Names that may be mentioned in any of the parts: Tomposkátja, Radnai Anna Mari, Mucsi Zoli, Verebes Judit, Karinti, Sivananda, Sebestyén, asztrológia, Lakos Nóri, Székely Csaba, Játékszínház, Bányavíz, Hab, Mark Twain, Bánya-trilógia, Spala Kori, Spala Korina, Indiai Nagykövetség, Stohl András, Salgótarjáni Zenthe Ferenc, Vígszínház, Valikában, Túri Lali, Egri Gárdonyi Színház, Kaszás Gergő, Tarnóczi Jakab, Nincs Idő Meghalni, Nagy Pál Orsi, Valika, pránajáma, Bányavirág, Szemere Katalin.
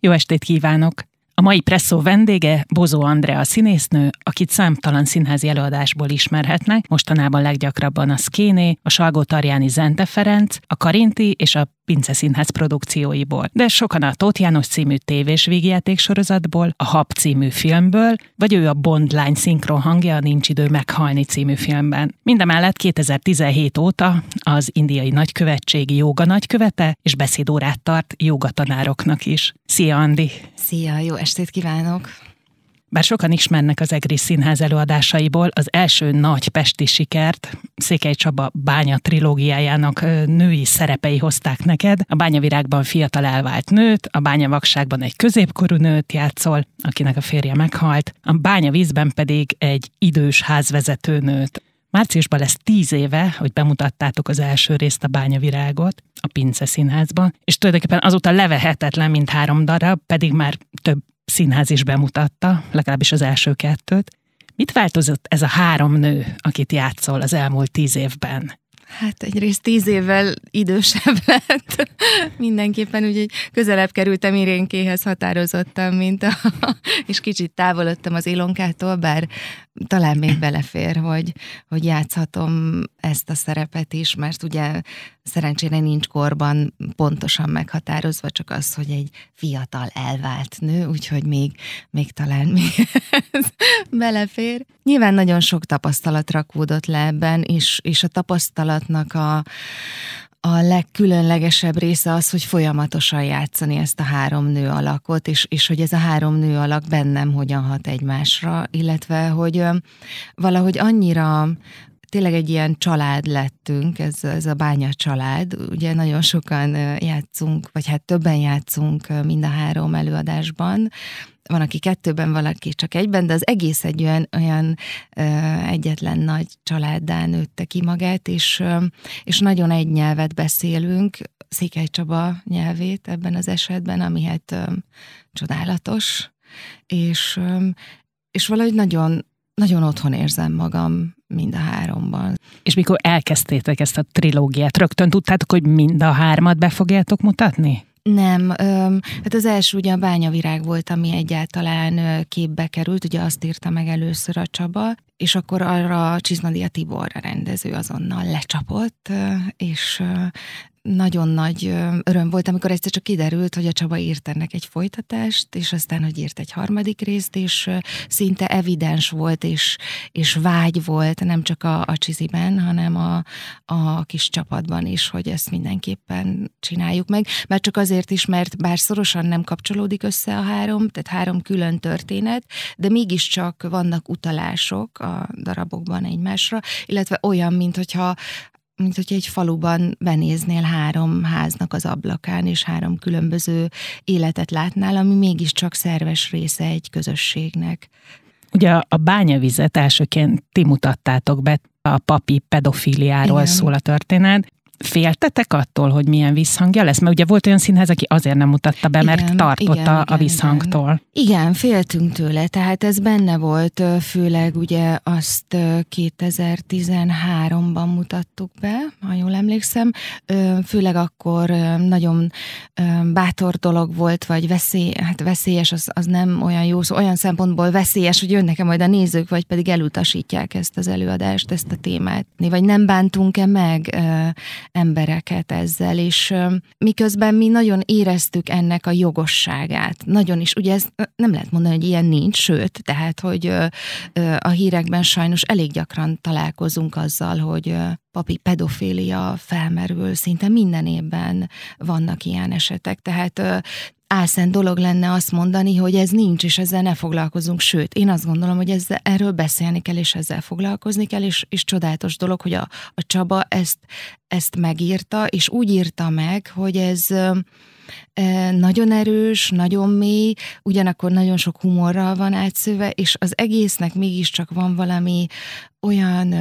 Jó estét kívánok! A mai Presszó vendége Bozó Andrea színésznő, akit számtalan színházi előadásból ismerhetnek, mostanában leggyakrabban a Szkéné, a Salgótarjáni Zenthe Ferenc, a Karinti és a Pince Színház produkcióiból, de sokan a Tóth János című tévés vígjátéksorozatból, a Hab című filmből, vagy ő a Bond lány szinkron hangja a Nincs Idő Meghalni című filmben. Mindemellett 2017 óta az Indiai Nagykövetség jóga nagykövete és beszédórát tart jóga tanároknak is. Szia, Andi! Szia, jó estét kívánok! Bár sokan ismernek az Egri Színház előadásaiból, az első nagy pesti sikert Székely Csaba Bánya-trilógiájának női szerepei hozták neked. A Bányavirágban fiatal elvált nőt, a Bányavakságban egy középkorú nőt játszol, akinek a férje meghalt, a Bányavízben pedig egy idős házvezető nőt. Márciusban lesz 10 éve, hogy bemutattátok az első részt, a Bányavirágot, a Pince Színházban, és tulajdonképpen azóta levehetetlen, mint 3 darab, pedig már több színház is bemutatta, legalábbis az első 2-t. Mit változott ez a 3 nő, akit játszol, az elmúlt 10 évben? Hát egyrészt 10 évvel idősebb lett mindenképpen, úgyhogy közelebb kerültem Irénkéhez határozottan, és kicsit távolodtam az Ilonkától, bár talán még belefér, hogy játszhatom ezt a szerepet is, mert ugye szerencsére nincs korban pontosan meghatározva, csak az, hogy egy fiatal elvált nő, úgyhogy még talán még belefér. Nyilván nagyon sok tapasztalat rakódott le ebben, és a tapasztalatnak a legkülönlegesebb része az, hogy folyamatosan játszani ezt a 3 nő alakot, és hogy ez a 3 nő alak bennem hogyan hat egymásra, illetve hogy valahogy annyira tényleg egy ilyen család lettünk, ez a Bánya család. Ugye nagyon sokan játszunk, vagy hát többen játszunk mind a 3 előadásban. Van, aki 2-ben, valaki csak 1-ben, de az egész egy olyan egyetlen nagy családdá nőtte ki magát, és nagyon egy nyelvet beszélünk, Székely Csaba nyelvét ebben az esetben, ami hát csodálatos, és valahogy nagyon, nagyon otthon érzem magam mind a 3-ban. És mikor elkezdtétek ezt a trilógiát, rögtön tudtátok, hogy mind a 3-at be fogjátok mutatni? Nem, hát az első ugye a Bányavirág volt, ami egyáltalán képbe került, ugye azt írta meg először a Csaba, és akkor arra Csizmadia Tibor a rendező azonnal lecsapott, és nagyon nagy öröm volt, amikor egyszer csak kiderült, hogy a Csaba írt ennek egy folytatást, és aztán, hogy írt egy 3. részt, és szinte evidens volt, és vágy volt, nem csak a Csiziben, hanem a kis csapatban is, hogy ezt mindenképpen csináljuk meg. Már csak azért is, mert bár szorosan nem kapcsolódik össze a 3, tehát 3 külön történet, de mégiscsak vannak utalások a darabokban egymásra, illetve olyan, mint hogyha egy faluban benéznél 3 háznak az ablakán, és 3 különböző életet látnál, ami mégiscsak szerves része egy közösségnek. Ugye a Bányavizet elsőként ti mutattátok be, a papi pedofiliáról igen. Szól a történet. Féltetek attól, hogy milyen visszhangja lesz? Mert ugye volt olyan színház, aki azért nem mutatta be, mert tartott a visszhangtól. Igen, féltünk tőle, tehát ez benne volt, főleg ugye azt 2013-ban mutattuk be, ha jól emlékszem, főleg akkor nagyon bátor dolog volt, vagy veszélyes, az nem olyan jó szó, olyan szempontból veszélyes, hogy jönnek-e majd a nézők, vagy pedig elutasítják ezt az előadást, ezt a témát. Vagy nem bántunk-e meg embereket ezzel, és miközben mi nagyon éreztük ennek a jogosságát. Nagyon is, ugye ez nem lehet mondani, hogy ilyen nincs, sőt, tehát, hogy a hírekben sajnos elég gyakran találkozunk azzal, hogy papi pedofília felmerül, szinte minden évben vannak ilyen esetek, tehát álszent dolog lenne azt mondani, hogy ez nincs, és ezzel ne foglalkozunk. Sőt, én azt gondolom, hogy erről beszélni kell, és ezzel foglalkozni kell, és csodálatos dolog, hogy a Csaba ezt megírta, és úgy írta meg, hogy ez nagyon erős, nagyon mély, ugyanakkor nagyon sok humorral van átszőve, és az egésznek mégiscsak van valami olyan,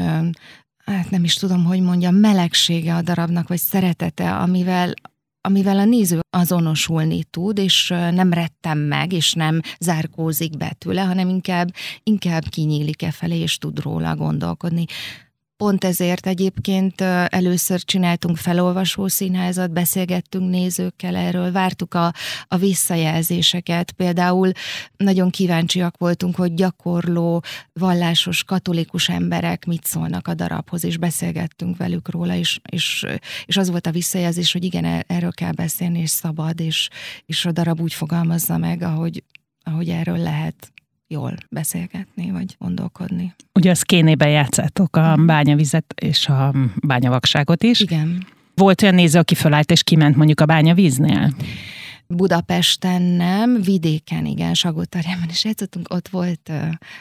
hát nem is tudom, hogy mondjam, melegsége a darabnak, vagy szeretete, amivel a néző azonosulni tud, és nem retten meg, és nem zárkózik be tőle, hanem inkább kinyílik e felé, és tud róla gondolkodni. Pont ezért egyébként először csináltunk felolvasó színházat, beszélgettünk nézőkkel erről, vártuk a visszajelzéseket. Például nagyon kíváncsiak voltunk, hogy gyakorló, vallásos, katolikus emberek mit szólnak a darabhoz, és beszélgettünk velük róla, és az volt a visszajelzés, hogy igen, erről kell beszélni, és szabad, és a darab úgy fogalmazza meg, ahogy erről lehet jól beszélgetni, vagy gondolkodni. Ugye a Szkénében játszátok a bányavizet és a bányavakságot is. Igen. Volt olyan néző, aki fölállt és kiment mondjuk a bányavíznél? Budapesten nem, vidéken igen, Salgótarjánban is játszottunk, ott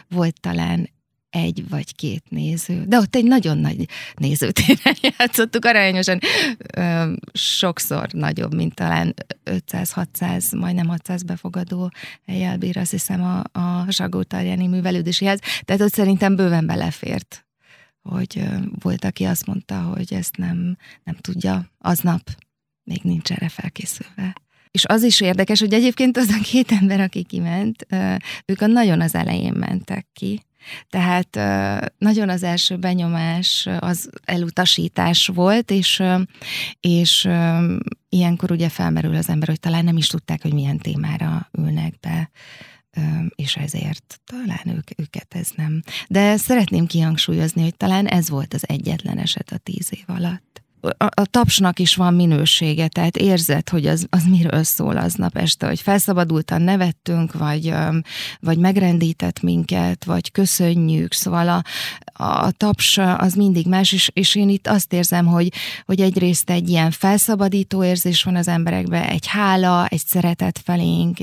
volt talán egy vagy két néző, de ott egy nagyon nagy nézőtéren játszottuk, arányosan sokszor nagyobb, mint talán 500-600, majdnem 600 befogadó helyjel bír, azt hiszem a Salgótarjáni művelődési ház, tehát ott szerintem bőven belefért, hogy volt, aki azt mondta, hogy ezt nem tudja aznap, még nincs erre felkészülve. És az is érdekes, hogy egyébként az a két ember, aki kiment, ők a nagyon az elején mentek ki. Tehát nagyon az első benyomás az elutasítás volt, és ilyenkor ugye felmerül az ember, hogy talán nem is tudták, hogy milyen témára ülnek be, és ezért talán őket ez nem. De szeretném kihangsúlyozni, hogy talán ez volt az egyetlen eset a 10 év alatt. A tapsnak is van minősége, tehát érzed, hogy az miről szól aznap este, hogy felszabadultan nevettünk, vagy megrendített minket, vagy köszönjük, szóval a taps az mindig más, és én itt azt érzem, hogy egyrészt egy ilyen felszabadító érzés van az emberekben, egy hála, egy szeretet felénk,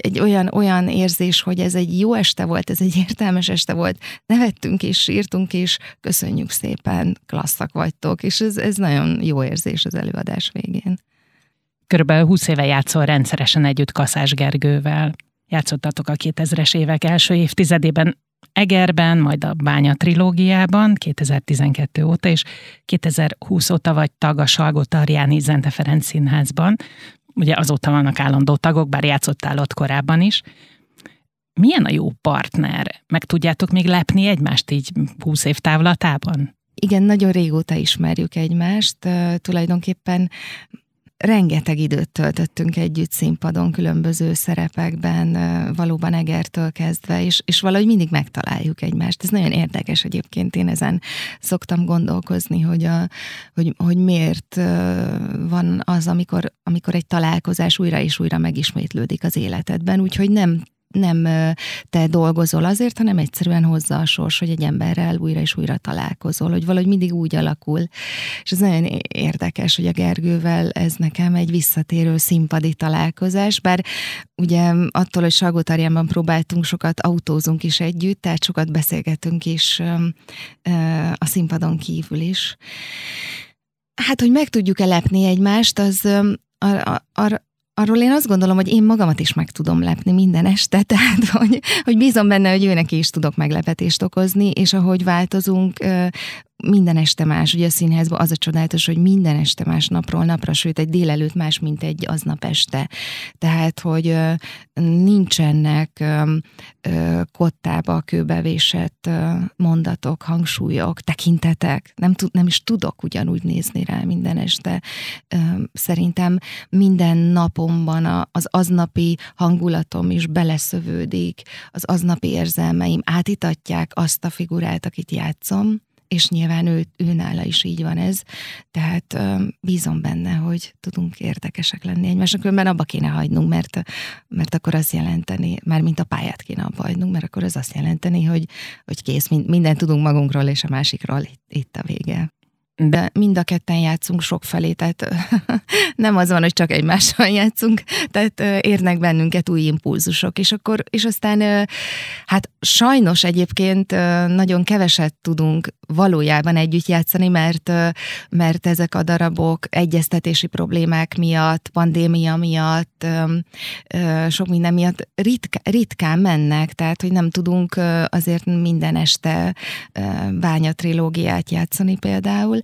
egy olyan érzés, hogy ez egy jó este volt, ez egy értelmes este volt. Nevettünk is, írtunk is, köszönjük szépen, klasszak vagytok, és ez nagyon jó érzés az előadás végén. Körülbelül 20 éve játszol rendszeresen együtt Kaszás Gergővel. Játszottatok a 2000-es évek első évtizedében Egerben, majd a Bánya-trilógiában 2012 óta, és 2020 óta vagy tag a Salgótarjáni Zenthe Ferenc Színházban. Ugye azóta vannak állandó tagok, bár játszottál ott korábban is. Milyen a jó partner? Meg tudjátok még lepni egymást így 20 év távlatában? Igen, nagyon régóta ismerjük egymást. Tulajdonképpen rengeteg időt töltöttünk együtt színpadon, különböző szerepekben, valóban Egertől kezdve, és valahogy mindig megtaláljuk egymást. Ez nagyon érdekes egyébként, én ezen szoktam gondolkozni, hogy miért van az, amikor egy találkozás újra és újra megismétlődik az életedben, úgyhogy nem te dolgozol azért, hanem egyszerűen hozzá a sors, hogy egy emberrel újra és újra találkozol, hogy valahogy mindig úgy alakul. És ez nagyon érdekes, hogy a Gergővel ez nekem egy visszatérő színpadi találkozás, bár ugye attól, hogy Salgótarjánban próbáltunk, sokat autózunk is együtt, tehát sokat beszélgetünk is a színpadon kívül is. Hát, hogy meg tudjuk-e lepni egymást, az arról én azt gondolom, hogy én magamat is meg tudom lepni minden este, tehát hogy bízom benne, hogy őnek is tudok meglepetést okozni, és ahogy változunk, minden este más. Ugye a színházban az a csodálatos, hogy minden este más napról napra, sőt egy délelőtt más, mint egy aznap este. Tehát, hogy nincsenek kottába a kőbe vésett mondatok, hangsúlyok, tekintetek. Nem is tudok ugyanúgy nézni rá minden este. Szerintem minden napomban az aznapi hangulatom is beleszövődik, az aznapi érzelmeim átitatják azt a figurát, akit játszom, és nyilván ő nála is így van ez, tehát bízom benne, hogy tudunk érdekesek lenni egymásnak, különben abba kéne hagynunk, mert akkor azt jelenteni, mármint a pályát kéne abba hagynunk, mert akkor az azt jelenteni, hogy kész, mindent tudunk magunkról és a másikról, itt a vége. De mind a ketten játszunk sokfelé, tehát nem az van, hogy csak egymással játszunk, tehát érnek bennünket új impulzusok, és aztán hát sajnos egyébként nagyon keveset tudunk valójában együtt játszani, mert ezek a darabok egyeztetési problémák miatt, pandémia miatt, sok minden miatt ritkán mennek, tehát hogy nem tudunk azért minden este Bánya-trilógiát játszani például,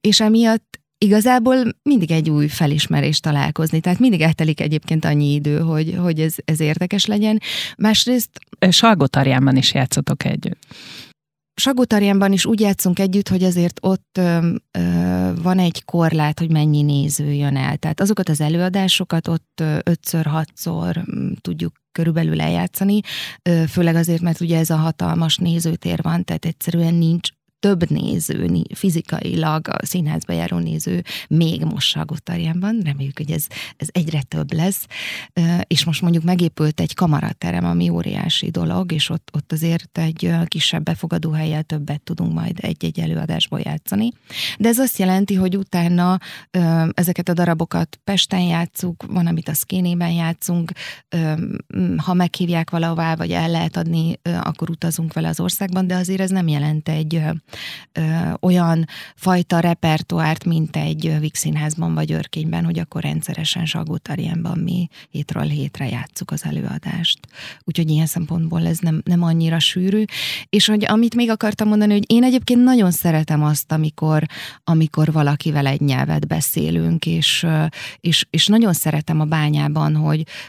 és emiatt igazából mindig egy új felismerést találkozni, tehát mindig eltelik egyébként annyi idő, hogy ez érdekes legyen. Másrészt Salgótarjánban is játszotok együtt. Salgótarjánban is úgy játszunk együtt, hogy azért ott van egy korlát, hogy mennyi néző jön el. Tehát azokat az előadásokat ott 5-6-szor tudjuk körülbelül eljátszani, főleg azért, mert ugye ez a hatalmas nézőtér van, tehát egyszerűen nincs több néző, fizikailag a színházba járó néző még most Salgótarjánban, reméljük, hogy ez egyre több lesz, és most mondjuk megépült egy kamaraterem, ami óriási dolog, és ott azért egy kisebb befogadó hellyel többet tudunk majd egy-egy előadásból játszani. De ez azt jelenti, hogy utána ezeket a darabokat Pesten játszuk, van, amit a Szkénében játszunk, ha meghívják valahová, vagy el lehet adni, akkor utazunk vele az országban, de azért ez nem jelent egy olyan fajta repertoárt, mint egy Vígszínházban vagy Örkényben, hogy akkor rendszeresen Salgótarjánban mi hétről hétre játsszuk az előadást. Úgyhogy ilyen szempontból ez nem annyira sűrű. És hogy amit még akartam mondani, hogy én egyébként nagyon szeretem azt, amikor valakivel egy nyelvet beszélünk, és nagyon szeretem a Bányában,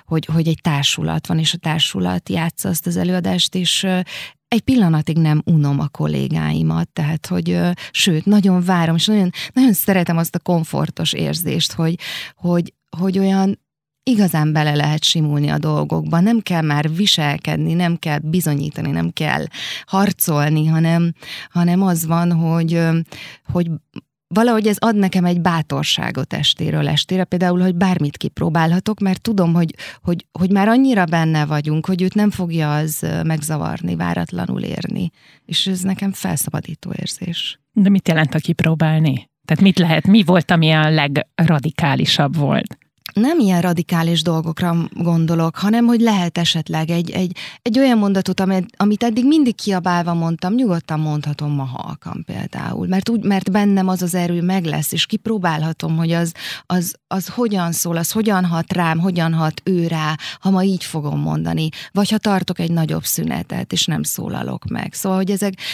hogy egy társulat van, és a társulat játsza azt az előadást, és egy pillanatig nem unom a kollégáimat, tehát hogy sőt, nagyon várom, és nagyon, nagyon szeretem azt a komfortos érzést, hogy olyan igazán bele lehet simulni a dolgokba, nem kell már viselkedni, nem kell bizonyítani, nem kell harcolni, hanem az van, hogy valahogy ez ad nekem egy bátorságot estéről estére, például, hogy bármit kipróbálhatok, mert tudom, hogy már annyira benne vagyunk, hogy őt nem fogja az megzavarni, váratlanul érni. És ez nekem felszabadító érzés. De mit jelent a kipróbálni? Tehát mit lehet, mi volt, ami a legradikálisabb volt? Nem ilyen radikális dolgokra gondolok, hanem hogy lehet esetleg egy olyan mondatot, amit eddig mindig kiabálva mondtam, nyugodtan mondhatom ma halkan például, mert bennem az erő meg lesz, és kipróbálhatom, hogy az hogyan szól, az hogyan hat rám, hogyan hat ő rá, ha ma így fogom mondani, vagy ha tartok egy nagyobb szünetet, és nem szólalok meg. Szóval, hogy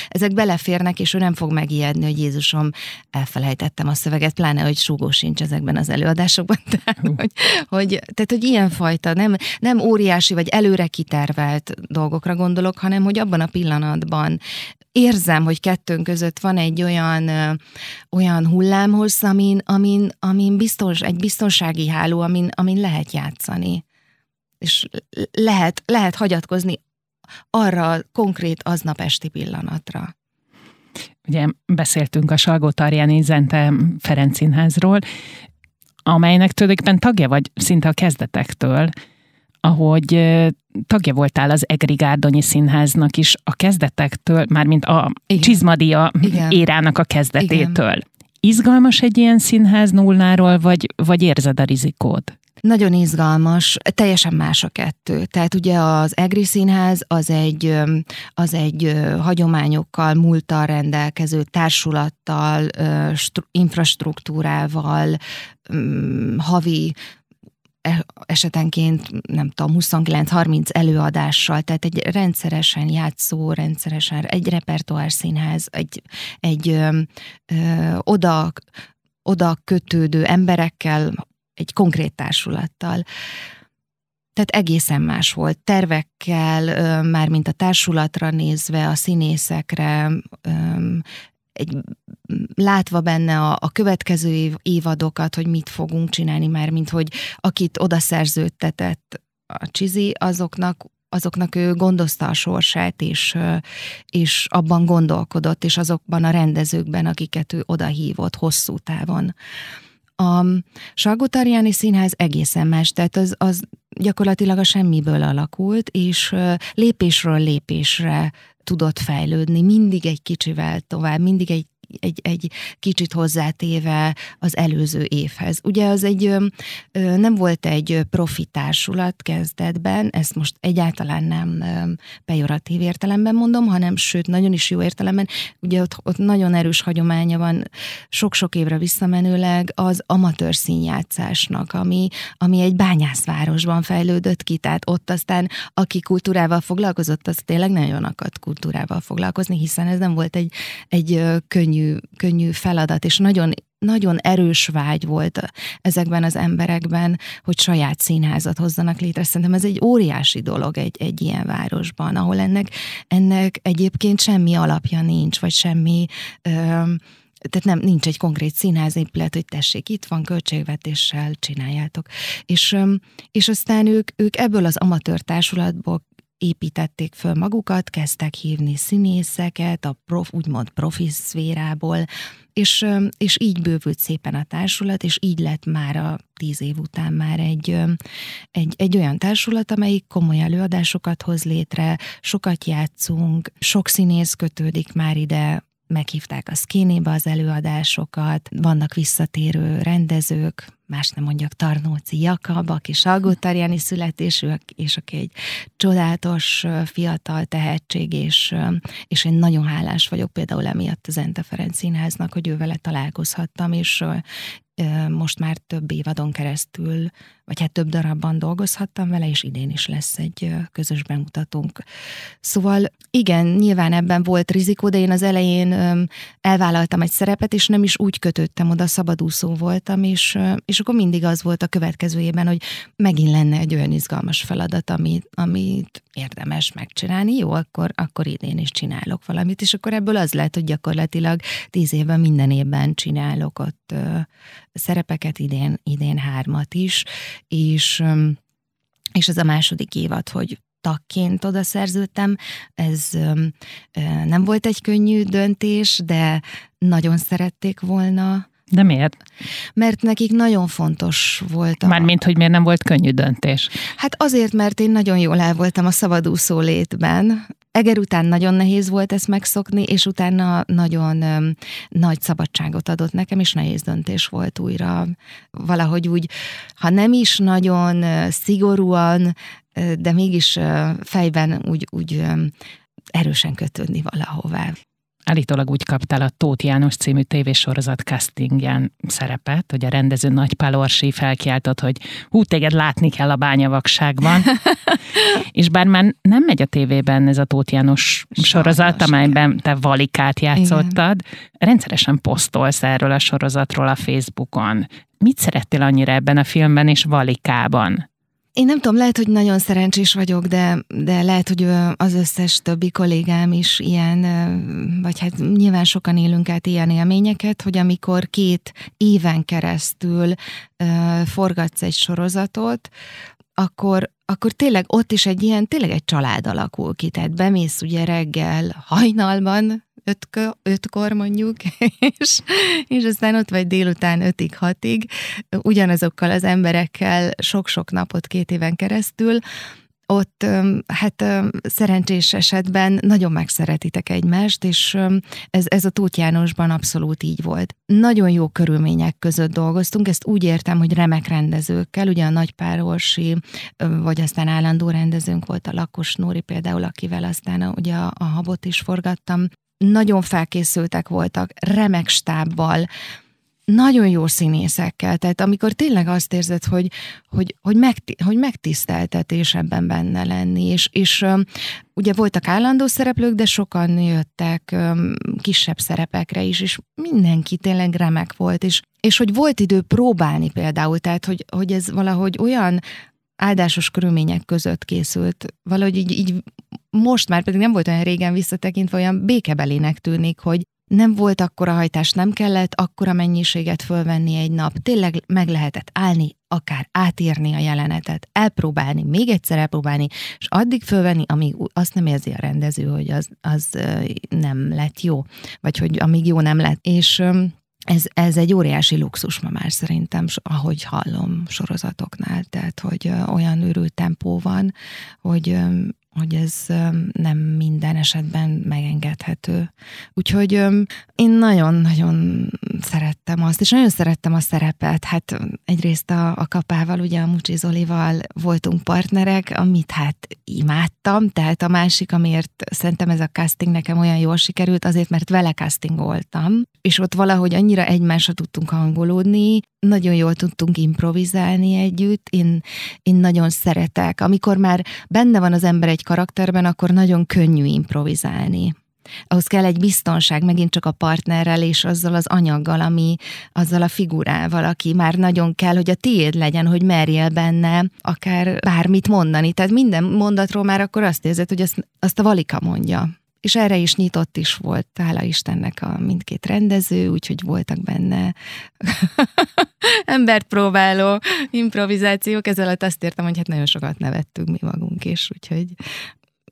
ezek beleférnek, és ő nem fog megijedni, hogy Jézusom, elfelejtettem a szöveget, pláne, hogy súgó sincs ezekben az előadásokban, tehát, hogy ilyenfajta, nem óriási vagy előre kitervelt dolgokra gondolok, hanem hogy abban a pillanatban érzem, hogy kettőnk között van egy olyan hullámhossz, amin egy biztonsági háló, amin lehet játszani. És lehet hagyatkozni arra a konkrét aznap esti pillanatra. Ugye beszéltünk a Salgótarjáni Zenthe Ferenc Színházról, amelynek tulajdonképpen tagja vagy szinte a kezdetektől, ahogy tagja voltál az Egri Gárdonyi Színháznak is a kezdetektől, mármint a Csizmadia érának a kezdetétől. Igen. Izgalmas egy ilyen színház nulláról, vagy érzed a rizikót? Nagyon izgalmas, teljesen más a kettő. Tehát ugye az Egri Színház az egy hagyományokkal, múlttal rendelkező társulattal, infrastruktúrával, havi esetenként, nem tudom, 29-30 előadással, tehát egy rendszeresen játszó, rendszeresen egy repertoár színház, oda kötődő emberekkel, egy konkrét társulattal. Tehát egészen más volt. Tervekkel, mármint a társulatra nézve, a színészekre, látva benne a következő évadokat, hogy mit fogunk csinálni, mármint hogy akit oda szerződtetett a Csizi, azoknak ő gondozta a sorsát, és abban gondolkodott, és azokban a rendezőkben, akiket ő oda hívott hosszú távon. A Salgótarjáni Színház egészen más, tehát az gyakorlatilag a semmiből alakult, és lépésről lépésre tudott fejlődni, mindig egy kicsivel tovább, mindig egy kicsit hozzátéve az előző évhez. Ugye az nem volt egy profi társulat kezdetben, ezt most egyáltalán nem pejoratív értelemben mondom, hanem sőt, nagyon is jó értelemben, ugye ott nagyon erős hagyománya van sok-sok évre visszamenőleg az amatőr színjátszásnak, ami egy bányászvárosban fejlődött ki, tehát ott aztán aki kultúrával foglalkozott, az tényleg nagyon akart kultúrával foglalkozni, hiszen ez nem volt egy könnyű feladat, és nagyon nagyon erős vágy volt ezekben az emberekben, hogy saját színházat hozzanak létre. Szerintem ez egy óriási dolog egy ilyen városban, ahol ennek egyébként semmi alapja nincs, vagy semmi... Tehát nem, nincs egy konkrét színházépület, hogy tessék, itt van, költségvetéssel csináljátok. És aztán ők ebből az amatőr társulatból építették föl magukat, kezdtek hívni színészeket, a úgymond profi szférából, és így bővült szépen a társulat, és így lett már a 10 év után már egy olyan társulat, amelyik komoly előadásokat hoz létre, sokat játszunk, sok színész kötődik már ide, meghívták a Szkénébe az előadásokat, vannak visszatérő rendezők, más nem mondjak, Tarnóczi Jakab, aki salgótarjáni születésű, és aki egy csodálatos fiatal tehetség, és én nagyon hálás vagyok például emiatt a Zenthe Ferenc Színháznak, hogy ővele találkozhattam, és most már több évadon keresztül, vagy hát több darabban dolgozhattam vele, és idén is lesz egy közös bemutatónk. Szóval igen, nyilván ebben volt rizikó, de én az elején elvállaltam egy szerepet, és nem is úgy kötöttem oda, szabadúszó voltam, és akkor mindig az volt a következőjében, hogy megint lenne egy olyan izgalmas feladat, amit érdemes megcsinálni, jó, akkor idén is csinálok valamit, és akkor ebből az lett, hogy gyakorlatilag 10 évben minden évben csinálok ott szerepeket, idén 3-at is, és ez a második évad, hogy tagként oda szerződtem. Ez nem volt egy könnyű döntés, de nagyon szerették volna. De miért? Mert nekik nagyon fontos volt. Mármint, hogy miért nem volt könnyű döntés? Hát azért, mert én nagyon jól el voltam a szabadúszó létben. Eger után nagyon nehéz volt ezt megszokni, és utána nagyon nagy szabadságot adott nekem, és nehéz döntés volt újra. Valahogy úgy, ha nem is nagyon szigorúan, de mégis fejben úgy erősen kötődni valahová. Állítólag úgy kaptál a Tóth János című tévésorozat castingján szerepet, hogy a rendező Nagy Pál Orsi felkiáltott, hogy hú, téged látni kell a bányavakságban. És bár már nem megy a tévében ez a Tóth János sorozat, amelyben te Valikát játszottad, rendszeresen posztolsz erről a sorozatról a Facebookon. Mit szerettél annyira ebben a filmben és Valikában? Én nem tudom, lehet, hogy nagyon szerencsés vagyok, de lehet, hogy az összes többi kollégám is ilyen, vagy hát nyilván sokan élünk át ilyen élményeket, hogy amikor 2 éven keresztül forgatsz egy sorozatot, akkor tényleg ott is egy ilyen, tényleg egy család alakul ki, tehát bemész ugye reggel hajnalban, 5-kor mondjuk, és aztán ott vagy délután 5-6-ig, ugyanazokkal az emberekkel sok-sok napot 2 éven keresztül. Ott hát szerencsés esetben nagyon megszeretitek egymást, és ez a Tóth Jánosban abszolút így volt. Nagyon jó körülmények között dolgoztunk, ezt úgy értem, hogy remek rendezőkkel, ugye a Nagy Pál Orsi, vagy aztán állandó rendezőnk volt a Lakos Nóri például, akivel aztán ugye a Habot is forgattam. Nagyon felkészültek voltak, remek stábbal, nagyon jó színészekkel, tehát amikor tényleg azt érzed, hogy megtiszteltetés ebben benne lenni, és ugye voltak állandó szereplők, de sokan jöttek kisebb szerepekre is, és mindenki tényleg remek volt, és hogy volt idő próbálni például, tehát hogy ez valahogy olyan áldásos körülmények között készült, valahogy így most már, pedig nem volt olyan régen visszatekintve, olyan békebelének tűnik, hogy nem volt akkora hajtás, nem kellett akkora mennyiséget fölvenni egy nap. Tényleg meg lehetett állni, akár átírni a jelenetet, elpróbálni, még egyszer elpróbálni, és addig fölvenni, amíg azt nem érzi a rendező, hogy az nem lett jó, vagy hogy amíg jó nem lett. És ez egy óriási luxus ma már szerintem, ahogy hallom sorozatoknál, tehát hogy olyan őrült tempó van, hogy ez nem minden esetben megengedhető. Úgyhogy én nagyon-nagyon szerettem azt, és nagyon szerettem a szerepet. Hát egyrészt a Kapával, ugye a Mucsi Zolival voltunk partnerek, amit hát imádtam, tehát a másik, amiért szerintem ez a casting nekem olyan jól sikerült, azért, mert vele castingoltam, és ott valahogy annyira egymásra tudtunk hangolódni, nagyon jól tudtunk improvizálni együtt, én nagyon szeretek. Amikor már benne van az ember egy karakterben, akkor nagyon könnyű improvizálni. ahhoz kell egy biztonság megint csak a partnerrel és azzal az anyaggal, ami azzal a figurával, aki már nagyon kell, hogy a tiéd legyen, hogy merjél benne akár bármit mondani. Tehát minden mondatról már akkor azt érzed, hogy azt a Valika mondja. És erre is nyitott is volt, hála Istennek a mindkét rendező, úgyhogy voltak benne embert próbáló improvizációk. Ez alatt azt értem, hogy hát nagyon sokat nevettünk mi magunk is,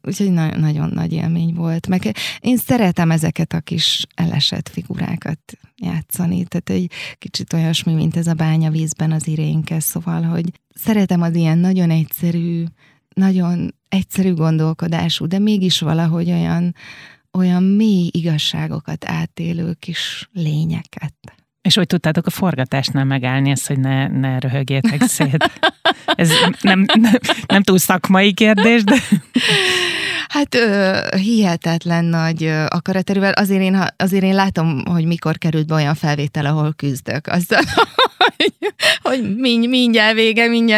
úgyhogy nagyon nagy élmény volt. Meg én szeretem ezeket a kis elesett figurákat játszani, tehát egy kicsit olyasmi, mint ez a Bányavízben az Irénke, szóval, hogy szeretem az ilyen nagyon egyszerű gondolkodású, de mégis valahogy olyan mély igazságokat átélő kis lényeket. És hogy tudtátok a forgatásnál megállni ezt, hogy ne röhögjétek szét? Ez nem túl szakmai kérdés, de... Hát hihetetlen nagy akaraterővel. Azért én látom, hogy mikor került be olyan felvétel, ahol küzdök. Azzal, hogy mindjárt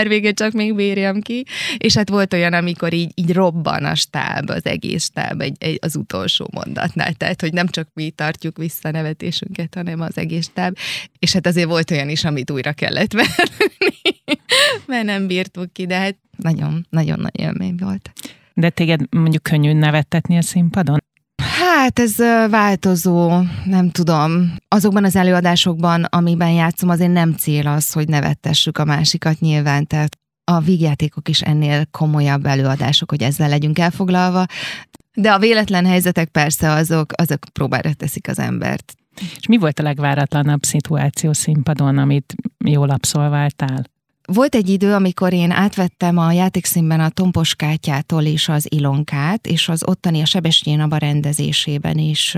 vége, csak még bírjam ki. És hát volt olyan, amikor így robban a stáb, az egész stáb az utolsó mondatnál. Tehát, hogy nem csak mi tartjuk vissza nevetésünket, hanem az egész stáb. És hát azért volt olyan is, amit újra kellett venni, mert nem bírtuk ki, de hát nagyon nagy élmény volt. De téged mondjuk könnyű nevettetni a színpadon? Hát ez változó, nem tudom. Azokban az előadásokban, amiben játszom, azért nem cél az, hogy nevettessük a másikat nyilván, tehát a vígjátékok is ennél komolyabb előadások, hogy ezzel legyünk elfoglalva, de a véletlen helyzetek persze azok próbára teszik az embert. És mi volt a legváratlanabb szituáció színpadon, amit jól abszolváltál? Volt egy idő, amikor én átvettem a Játékszínben a Tomposkátjától és az Ilonkát, és az ottani a Sebestyén abba rendezésében is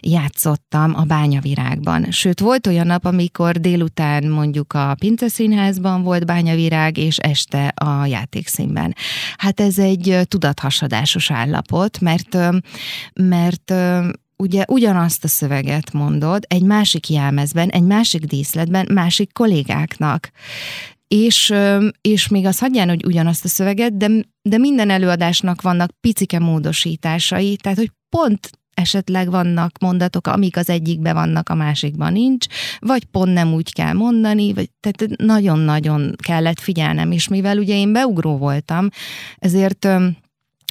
játszottam a Bányavirágban. Sőt, volt olyan nap, amikor délután mondjuk a Pince Színházban volt Bányavirág, és este a Játékszínben. Hát ez egy tudathasadásos állapot, mert ugye ugyanazt a szöveget mondod egy másik jelmezben, egy másik díszletben, másik kollégáknak. És még az hagyján, hogy ugyanazt a szöveget, de minden előadásnak vannak picike módosításai, tehát hogy pont esetleg vannak mondatok, amik az egyikben vannak, a másikban nincs, vagy pont nem úgy kell mondani, vagy, tehát nagyon-nagyon kellett figyelnem, és mivel ugye én beugró voltam, ezért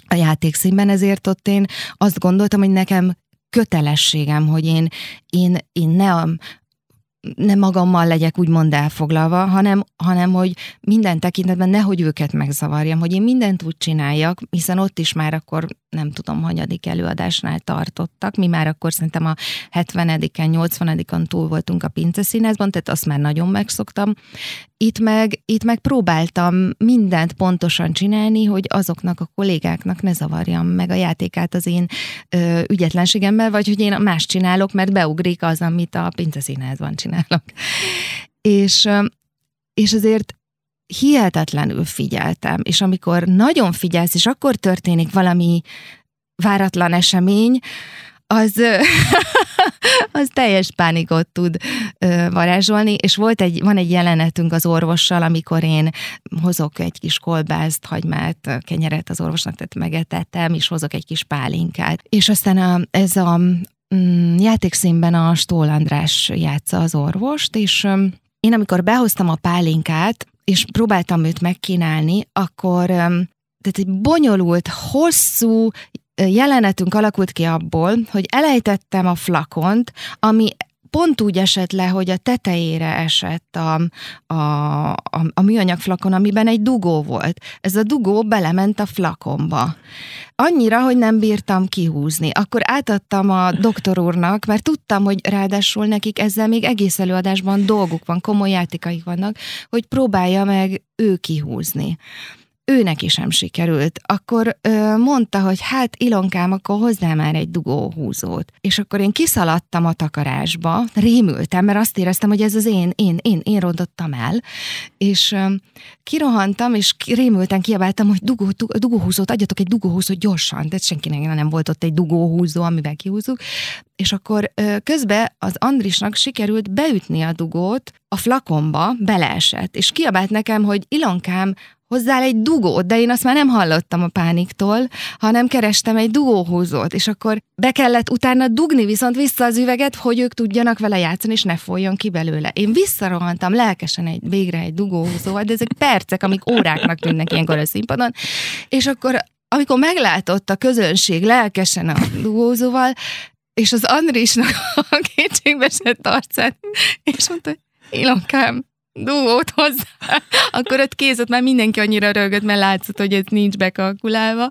a Játékszínben, ezért ott én azt gondoltam, hogy nekem kötelességem, hogy én ne magammal legyek úgymond elfoglalva, hanem hogy minden tekintetben nehogy őket megzavarjam, hogy én mindent úgy csináljak, hiszen ott is már akkor nem tudom, hanyadik előadásnál tartottak, mi már akkor szerintem a 70-en, 80-en túl voltunk a Pince Színházban, tehát azt már nagyon megszoktam. Itt meg próbáltam mindent pontosan csinálni, hogy azoknak a kollégáknak ne zavarjam meg a játékát az én ügyetlenségemmel, vagy hogy én más csinálok, mert beugrik az, amit a Pince Színházban csinálok. És azért hihetetlenül figyeltem, és amikor nagyon figyelsz, és akkor történik valami váratlan esemény, az teljes pánikot tud varázsolni, és van egy jelenetünk az orvossal, amikor én hozok egy kis kolbászt, hagymát, kenyeret az orvosnak, tehát megetettem, és hozok egy kis pálinkát. És aztán ez a Játékszínben a Stohl András játsza az orvost, és én amikor behoztam a pálinkát, és próbáltam őt megkínálni, akkor tehát egy bonyolult, hosszú jelenetünk alakult ki abból, hogy elejtettem a flakont, ami pont úgy esett le, hogy a tetejére esett a műanyag flakon, amiben egy dugó volt. Ez a dugó belement a flakonba. Annyira, hogy nem bírtam kihúzni. Akkor átadtam a doktor úrnak, mert tudtam, hogy ráadásul nekik ezzel még egész előadásban dolguk van, komoly játékaik vannak, hogy próbálja meg ő kihúzni. Őnek is sem sikerült. Akkor mondta, hogy hát Ilonkám, akkor hozzál már egy dugóhúzót. És akkor én kiszaladtam a takarásba, rémültem, mert azt éreztem, hogy ez az én rontottam el. És kirohantam, és rémülten kiabáltam, hogy dugóhúzót, adjatok egy dugóhúzót gyorsan. Tehát senkinek nem volt ott egy dugóhúzó, amivel kihúzzuk. És akkor közben az Andrisnak sikerült beütni a dugót a flakomba, beleesett. És kiabált nekem, hogy Ilonkám, hozzá egy dugót, de én azt már nem hallottam a pániktól, hanem kerestem egy dugóhúzót, és akkor be kellett utána dugni viszont vissza az üveget, hogy ők tudjanak vele játszani, és ne folyjon ki belőle. Én visszarohantam lelkesen végre egy dugóhúzóval, de ezek percek, amik óráknak tűnnek ilyenkor a színpadon, és akkor amikor meglátott a közönség lelkesen a dugózóval, és az Andrisnak a kétségbeesett arcát, és mondta, hogy Ilonkám, dugót hozzá. Akkor ott kézött már mindenki annyira rögött, mert látszott, hogy ez nincs bekalkulálva.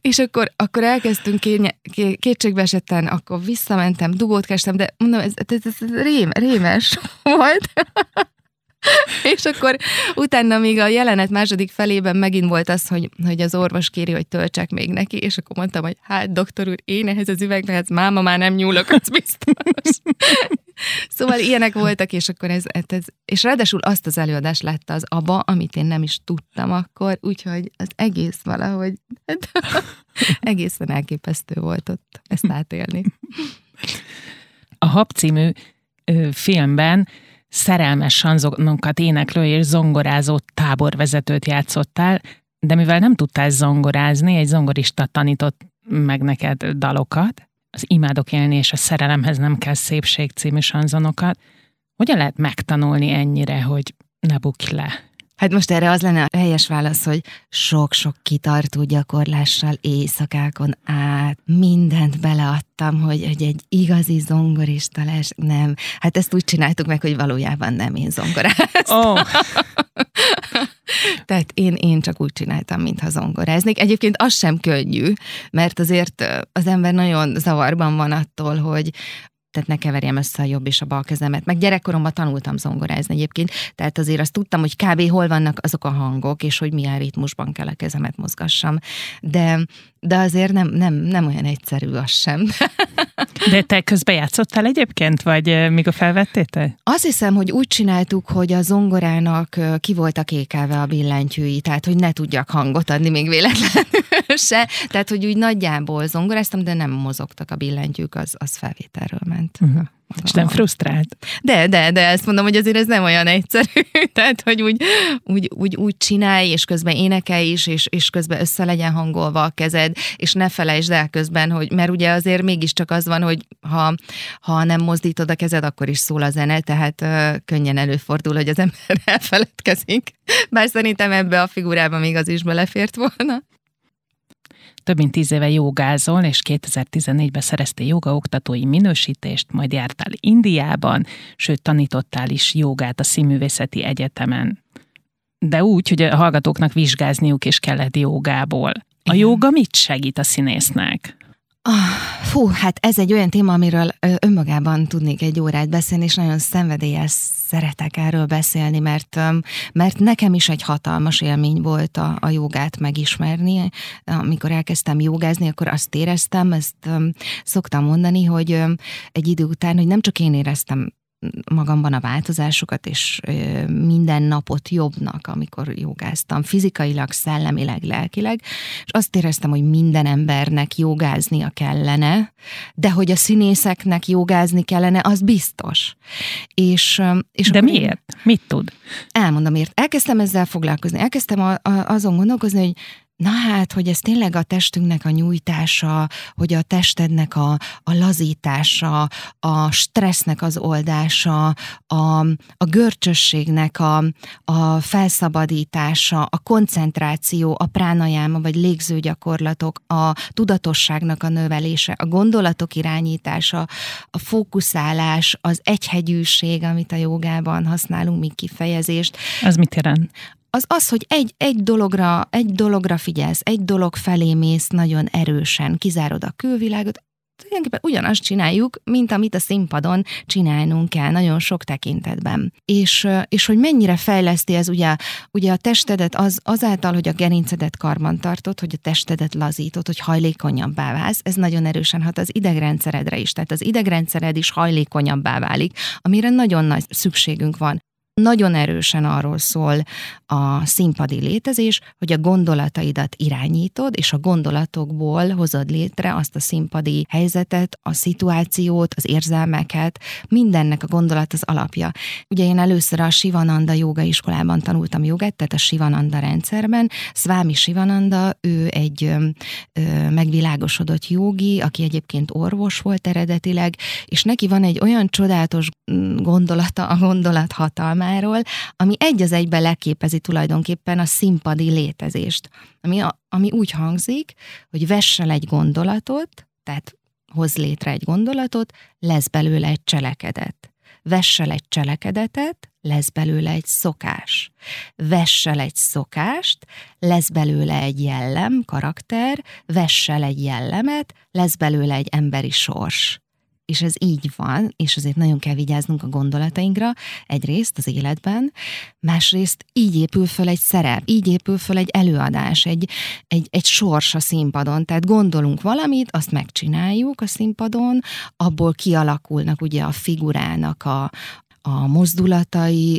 És akkor elkezdtünk kétségbeesetten, akkor visszamentem, dugót kerestem, de mondom, ez rémes volt. És akkor utána még a jelenet második felében megint volt az, hogy az orvos kéri, hogy töltsek még neki, és akkor mondtam, hogy hát doktor úr, én ehhez az üveghez máma már nem nyúlok, az biztos. Szóval ilyenek voltak, és akkor ez és ráadásul azt az előadást látta az ABBA, amit én nem is tudtam akkor, úgyhogy az egész valahogy egészen elképesztő volt ott ezt átélni. A Hab című filmben szerelmes sanzonokat éneklő és zongorázó táborvezetőt játszottál, de mivel nem tudtál zongorázni, egy zongorista tanított meg neked dalokat, az Imádok élni és a Szerelemhez nem kell szépség című sanzonokat. Hogyan lehet megtanulni ennyire, hogy ne bukj le? Hát most erre az lenne a helyes válasz, hogy sok-sok kitartó gyakorlással éjszakákon át mindent beleadtam, hogy egy igazi zongorista lesz. Nem. Hát ezt úgy csináltuk meg, hogy valójában nem én zongoráztam. Oh. Tehát én csak úgy csináltam, mintha zongoráznék. Egyébként az sem könnyű, mert azért az ember nagyon zavarban van attól, hogy tehát ne keverjem össze a jobb és a bal kezemet. Meg gyerekkoromban tanultam zongorázni egyébként, tehát azért azt tudtam, hogy kb. Hol vannak azok a hangok, és hogy milyen ritmusban kell a kezemet mozgassam. De azért nem olyan egyszerű az sem. De te közben játszottál egyébként, vagy míg a felvettétek? Azt hiszem, hogy úgy csináltuk, hogy a zongorának ki voltak ékelve a billentyűi, tehát hogy ne tudjak hangot adni még véletlenül se. Tehát, hogy úgy nagyjából zongoráztam, de nem mozogtak a billentyűk, az felvételről ment. Uh-huh. És nem frusztrált? De ezt mondom, hogy azért ez nem olyan egyszerű, tehát, hogy úgy csinálj, és közben énekelj is, és közben össze legyen hangolva a kezed, és ne felejtsd el közben, hogy, mert ugye azért mégiscsak az van, hogy ha nem mozdítod a kezed, akkor is szól a zene, tehát könnyen előfordul, hogy az ember elfeledkezik. Bár szerintem ebbe a figurába még az is belefért volna. Több mint 10 éve jogázol, és 2014-ben szereztél jogaoktatói minősítést, majd jártál Indiában, sőt tanítottál is jogát a Színművészeti Egyetemen. De úgy, hogy a hallgatóknak vizsgázniuk is kellett jogából. A joga mit segít a színésznek? Hát ez egy olyan téma, amiről önmagában tudnék egy órát beszélni, és nagyon szenvedéllyel szeretek erről beszélni, mert nekem is egy hatalmas élmény volt a jogát megismerni. Amikor elkezdtem jogázni, akkor azt éreztem, ezt szoktam mondani, hogy egy idő után, hogy nem csak én éreztem magamban a változásokat, és minden napot jobbnak, amikor jogáztam, fizikailag, szellemileg, lelkileg, és azt éreztem, hogy minden embernek jogáznia kellene, de hogy a színészeknek jogázni kellene, az biztos. És de miért? Mit tud? Elmondom miért. Elkezdtem ezzel foglalkozni, elkezdtem azon gondolkozni, hogy na hát, hogy ez tényleg a testünknek a nyújtása, hogy a testednek a lazítása, a stressznek az oldása, a görcsösségnek a felszabadítása, a koncentráció, a pránajáma vagy légzőgyakorlatok, a tudatosságnak a növelése, a gondolatok irányítása, a fókuszálás, az egyhegyűség, amit a jogában használunk, mint kifejezést. Az mit jelent? Az, hogy egy dologra figyelsz, egy dolog felé mész nagyon erősen, kizárod a külvilágot, tulajdonképpen ugyanazt csináljuk, mint amit a színpadon csinálnunk kell, nagyon sok tekintetben. És hogy mennyire fejleszti ez ugye a testedet azáltal, hogy a gerincedet karbantartod, hogy a testedet lazítod, hogy hajlékonyabbá válsz, ez nagyon erősen hat az idegrendszeredre is, tehát az idegrendszered is hajlékonyabbá válik, amire nagyon nagy szükségünk van. nagyon erősen arról szól a színpadi létezés, hogy a gondolataidat irányítod, és a gondolatokból hozod létre azt a színpadi helyzetet, a szituációt, az érzelmeket, mindennek a gondolat az alapja. Ugye én először a Sivananda jogaiskolában tanultam jogát, tehát a Sivananda rendszerben. Szvámi Sivananda, ő egy megvilágosodott jogi, aki egyébként orvos volt eredetileg, és neki van egy olyan csodálatos gondolata a gondolat hatalmáról, ami egy az egyben leképezi tulajdonképpen a színpadi létezést. Ami úgy hangzik, hogy vessel egy gondolatot, tehát hoz létre egy gondolatot, lesz belőle egy cselekedet. Vessel egy cselekedetet, lesz belőle egy szokás. Vessel egy szokást, lesz belőle egy jellem, karakter, vessel egy jellemet, lesz belőle egy emberi sors. És ez így van, és azért nagyon kell vigyáznunk a gondolatainkra, egyrészt az életben, másrészt így épül föl egy szerep, így épül föl egy előadás, egy sors a színpadon. Tehát gondolunk valamit, azt megcsináljuk a színpadon, abból kialakulnak ugye a figurának a mozdulatai,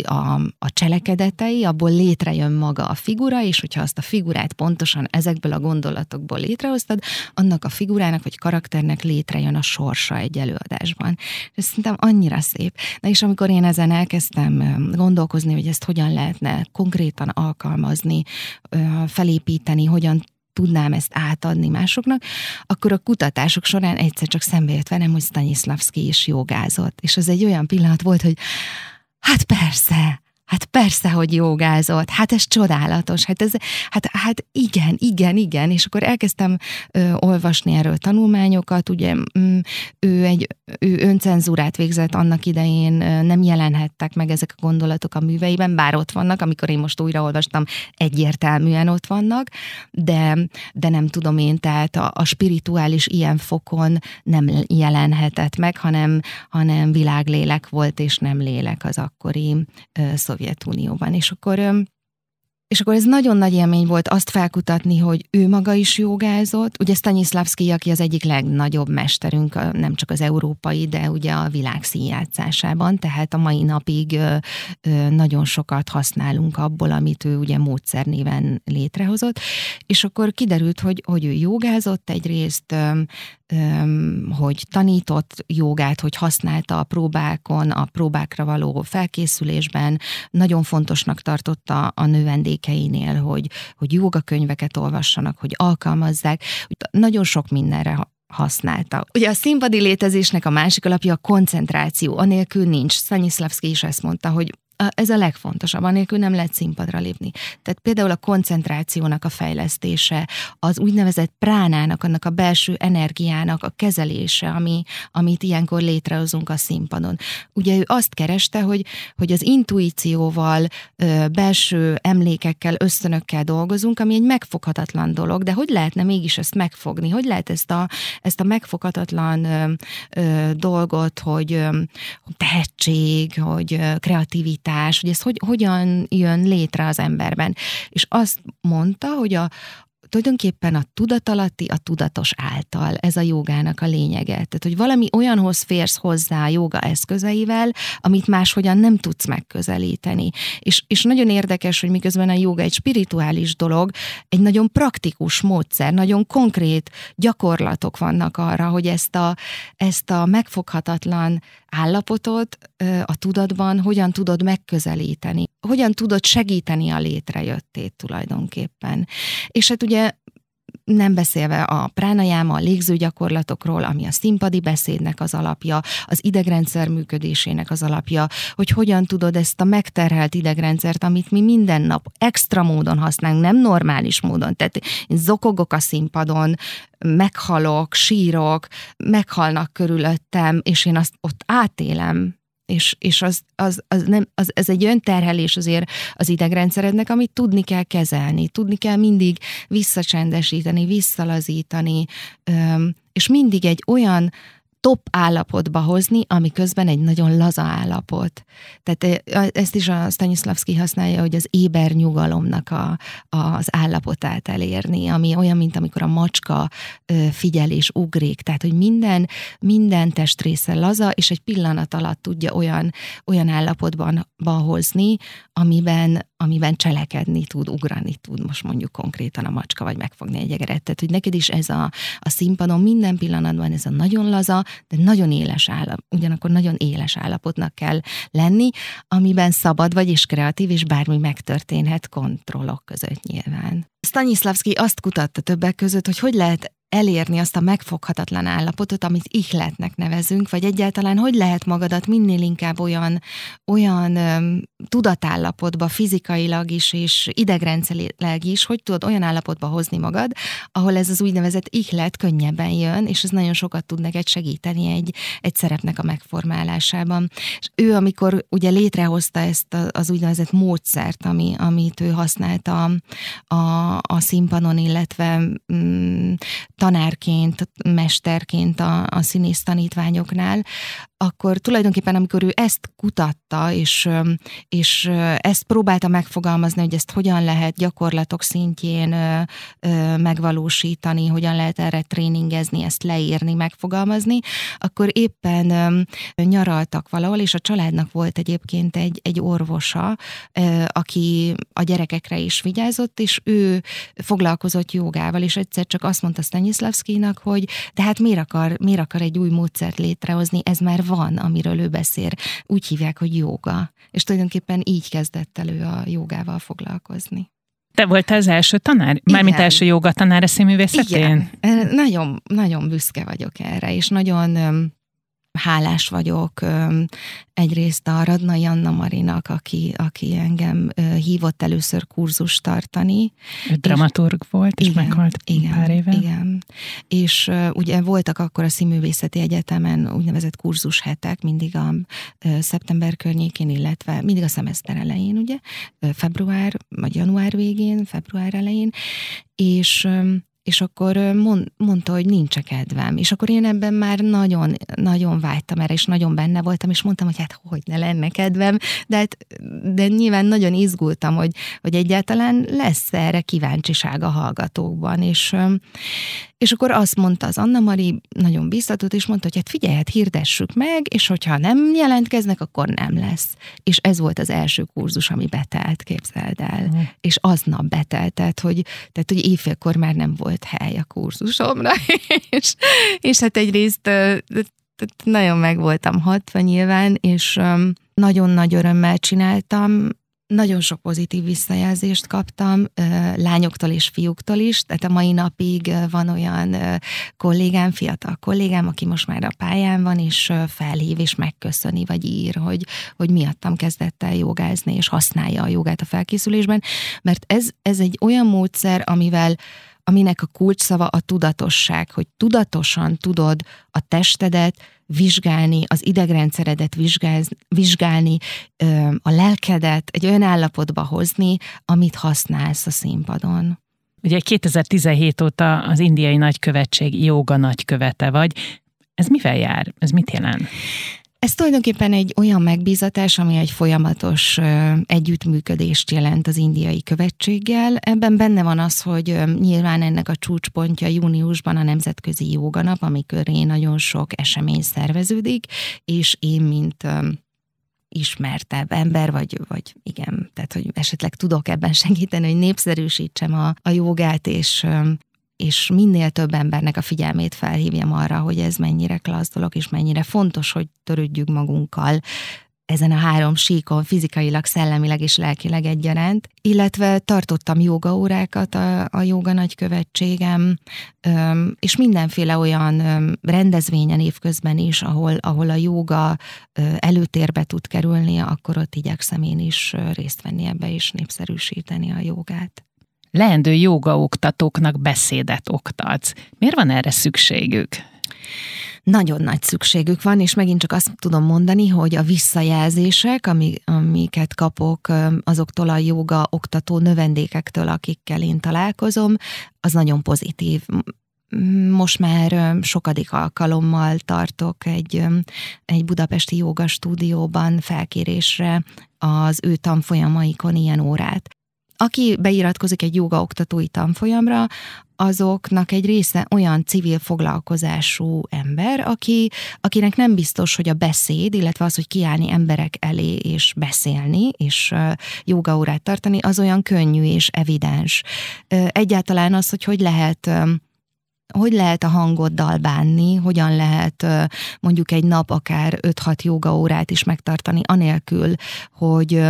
a cselekedetei, abból létrejön maga a figura, és hogyha azt a figurát pontosan ezekből a gondolatokból létrehoztad, annak a figurának vagy karakternek létrejön a sorsa egy előadásban. Ez szerintem annyira szép. Na és amikor én ezen elkezdtem gondolkozni, hogy ezt hogyan lehetne konkrétan alkalmazni, felépíteni, hogyan tudnám ezt átadni másoknak, akkor a kutatások során egyszer csak szembe jött velem, hogy Sztanyiszlavszkij is jogázott. És az egy olyan pillanat volt, hogy hát persze, hogy jogázott, hát ez csodálatos, hát igen, és akkor elkezdtem olvasni erről tanulmányokat, ugye ő öncenzúrát végzett annak idején, nem jelenhettek meg ezek a gondolatok a műveiben, bár ott vannak, amikor én most újraolvastam, egyértelműen ott vannak, de nem tudom én, tehát a spirituális ilyen fokon nem jelenhetett meg, hanem világlélek volt, és nem lélek az akkori Szovjetunióban. És akkor ez nagyon nagy élmény volt azt felkutatni, hogy ő maga is jogázott. Ugye Sztanyiszlavszkij, aki az egyik legnagyobb mesterünk, nem csak az európai, de ugye a világ színjátszásában, tehát a mai napig nagyon sokat használunk abból, amit ő ugye módszernéven létrehozott. És akkor kiderült, hogy ő jogázott egyrészt, hogy tanított jogát, hogy használta a próbákon, a próbákra való felkészülésben. Nagyon fontosnak tartotta a növendékeinél, hogy jogakönyveket olvassanak, hogy alkalmazzák. Nagyon sok mindenre használta. Ugye a színpadi létezésnek a másik alapja a koncentráció. Anélkül nincs. Sztanyiszlavszkij is ezt mondta, hogy ez a legfontosabb, anélkül nem lehet színpadra lépni. Tehát például a koncentrációnak a fejlesztése, az úgynevezett pránának, annak a belső energiának a kezelése, amit ilyenkor létrehozunk a színpadon. Ugye ő azt kereste, hogy az intuícióval, belső emlékekkel, ösztönökkel dolgozunk, ami egy megfoghatatlan dolog, de hogy lehetne mégis ezt megfogni? Hogy lehet ezt a megfoghatatlan dolgot, hogy tehetség, hogy kreativitás, hogy ez hogyan jön létre az emberben. És azt mondta, hogy tulajdonképpen a tudatalatti, a tudatos által. Ez a jogának a lényege. Tehát, hogy valami olyanhoz férsz hozzá a joga eszközeivel, amit máshogyan nem tudsz megközelíteni. És nagyon érdekes, hogy miközben a joga egy spirituális dolog, egy nagyon praktikus módszer, nagyon konkrét gyakorlatok vannak arra, hogy ezt a megfoghatatlan állapotot a tudatban hogyan tudod megközelíteni, hogyan tudod segíteni a létrejöttét tulajdonképpen. És hát ugye nem beszélve a pránajáma, a légző gyakorlatokról, ami a színpadi beszédnek az alapja, az idegrendszer működésének az alapja, hogy hogyan tudod ezt a megterhelt idegrendszert, amit mi minden nap extra módon használunk, nem normális módon. Tehát én zokogok a színpadon, meghalok, sírok, meghalnak körülöttem, és én azt ott átélem. És ez egy olyan terhelés azért az idegrendszerednek, amit tudni kell kezelni, tudni kell mindig visszacsendesíteni, visszalazítani, és mindig egy olyan top állapotba hozni, ami közben egy nagyon laza állapot. Tehát ezt is a Sztanyiszlavszkij használja, hogy az éber nyugalomnak az állapotát elérni, ami olyan, mint amikor a macska figyel és ugrik. Tehát, hogy minden testrésze laza, és egy pillanat alatt tudja olyan állapotban hozni, amiben cselekedni tud, ugrani tud, most mondjuk konkrétan a macska, vagy megfogni egy egeret. Tehát, hogy neked is ez a színpadon minden pillanatban ez a nagyon laza, de nagyon éles állapot, ugyanakkor nagyon éles állapotnak kell lenni, amiben szabad vagy és kreatív, és bármi megtörténhet kontrollok között nyilván. Sztanyiszlavszkij azt kutatta többek között, hogy lehet elérni azt a megfoghatatlan állapotot, amit ihletnek nevezünk, vagy egyáltalán hogy lehet magadat minél inkább olyan tudatállapotba, fizikailag is, és idegrendszerileg is, hogy tudod olyan állapotba hozni magad, ahol ez az úgynevezett ihlet könnyebben jön, és ez nagyon sokat tud neked segíteni egy szerepnek a megformálásában. És ő, amikor ugye létrehozta ezt az úgynevezett módszert, amit ő használt a színpadon, illetve tanárként, mesterként a színész tanítványoknál, akkor tulajdonképpen, amikor ő ezt kutatta, és ezt próbálta megfogalmazni, hogy ezt hogyan lehet gyakorlatok szintjén megvalósítani, hogyan lehet erre tréningezni, ezt leírni, megfogalmazni, akkor éppen nyaraltak valahol, és a családnak volt egyébként egy orvosa, aki a gyerekekre is vigyázott, és ő foglalkozott jogával, és egyszer csak azt mondta Sztanyiszlavszkijnak, hogy de hát miért akar egy új módszert létrehozni, ez már van, amiről ő beszél. Úgy hívják, hogy jóga. És tulajdonképpen így kezdett elő a jogával foglalkozni. Te voltál az első tanár? Mármint első jóga tanár a színművészetén? Igen. Nagyon, nagyon büszke vagyok erre, és nagyon hálás vagyok egyrészt a Radnai Anna Marinak, aki engem hívott először kurzust tartani. Ő dramaturg volt, és meghalt pár éve. Igen, és ugye voltak akkor a Színművészeti Egyetemen úgynevezett kurzus hetek, mindig a szeptember környékén, illetve mindig a szemeszter elején, ugye, február, vagy január végén, február elején, és akkor mondta, hogy nincs kedvem. És akkor én ebben már nagyon, nagyon vágytam erre, és nagyon benne voltam, és mondtam, hogy hát hogy ne lenne kedvem, de nyilván nagyon izgultam, hogy egyáltalán lesz erre kíváncsiság a hallgatókban. És akkor azt mondta az Anna Mari, nagyon biztatott, és mondta, hogy hát figyelj, hát hirdessük meg, és hogyha nem jelentkeznek, akkor nem lesz. És ez volt az első kurzus, ami betelt, képzeld el. Mm. És aznap betelt, tehát, hogy éjfélkor már nem volt hely a kurzusomra, és hát egyrészt nagyon meg voltam hatva nyilván, és nagyon nagy örömmel csináltam. Nagyon sok pozitív visszajelzést kaptam, lányoktól és fiúktól is, tehát a mai napig van olyan kollégám, fiatal kollégám, aki most már a pályán van, és felhív, és megköszöni, vagy ír, hogy miattam kezdett el jogázni, és használja a jogát a felkészülésben, mert ez egy olyan módszer, aminek a kulcsszava a tudatosság, hogy tudatosan tudod a testedet vizsgálni, az idegrendszeredet vizsgálni, a lelkedet egy olyan állapotba hozni, amit használsz a színpadon. Ugye 2017 óta az Indiai Nagykövetség jóga nagykövete vagy. Ez mivel jár? Ez mit jelent? Ez tulajdonképpen egy olyan megbízatás, ami egy folyamatos együttműködést jelent az indiai követséggel. Ebben benne van az, hogy nyilván ennek a csúcspontja júniusban a Nemzetközi Jóga Nap, amikor nagyon sok esemény szerveződik, és én, mint ismertebb ember, vagy igen, tehát hogy esetleg tudok ebben segíteni, hogy népszerűsítsem a jogát, és minél több embernek a figyelmét felhívjam arra, hogy ez mennyire klassz dolog, és mennyire fontos, hogy törődjünk magunkkal ezen a három síkon, fizikailag, szellemileg és lelkileg egyaránt. Illetve tartottam jogaórákat a Jóga Nagykövetségem, és mindenféle olyan rendezvényen évközben is, ahol a jóga előtérbe tud kerülni, akkor ott igyekszem én is részt venni ebbe, és népszerűsíteni a jogát. Leendő jógaoktatóknak beszédet oktatsz. Miért van erre szükségük? Nagyon nagy szükségük van, és megint csak azt tudom mondani, hogy a visszajelzések, amiket kapok azoktól a jóga oktató növendékektől, akikkel én találkozom, az nagyon pozitív. Most már sokadik alkalommal tartok egy budapesti jóga stúdióban felkérésre az ő tanfolyamaikon ilyen órát. Aki beiratkozik egy jógaoktatói tanfolyamra, azoknak egy része olyan civil foglalkozású ember, akinek nem biztos, hogy a beszéd, illetve az, hogy kiállni emberek elé és beszélni, és jógaórát tartani, az olyan könnyű és evidens. Egyáltalán az, hogy hogy lehet a hangoddal bánni, hogyan lehet mondjuk egy nap akár 5-6 jógaórát is megtartani, anélkül, hogy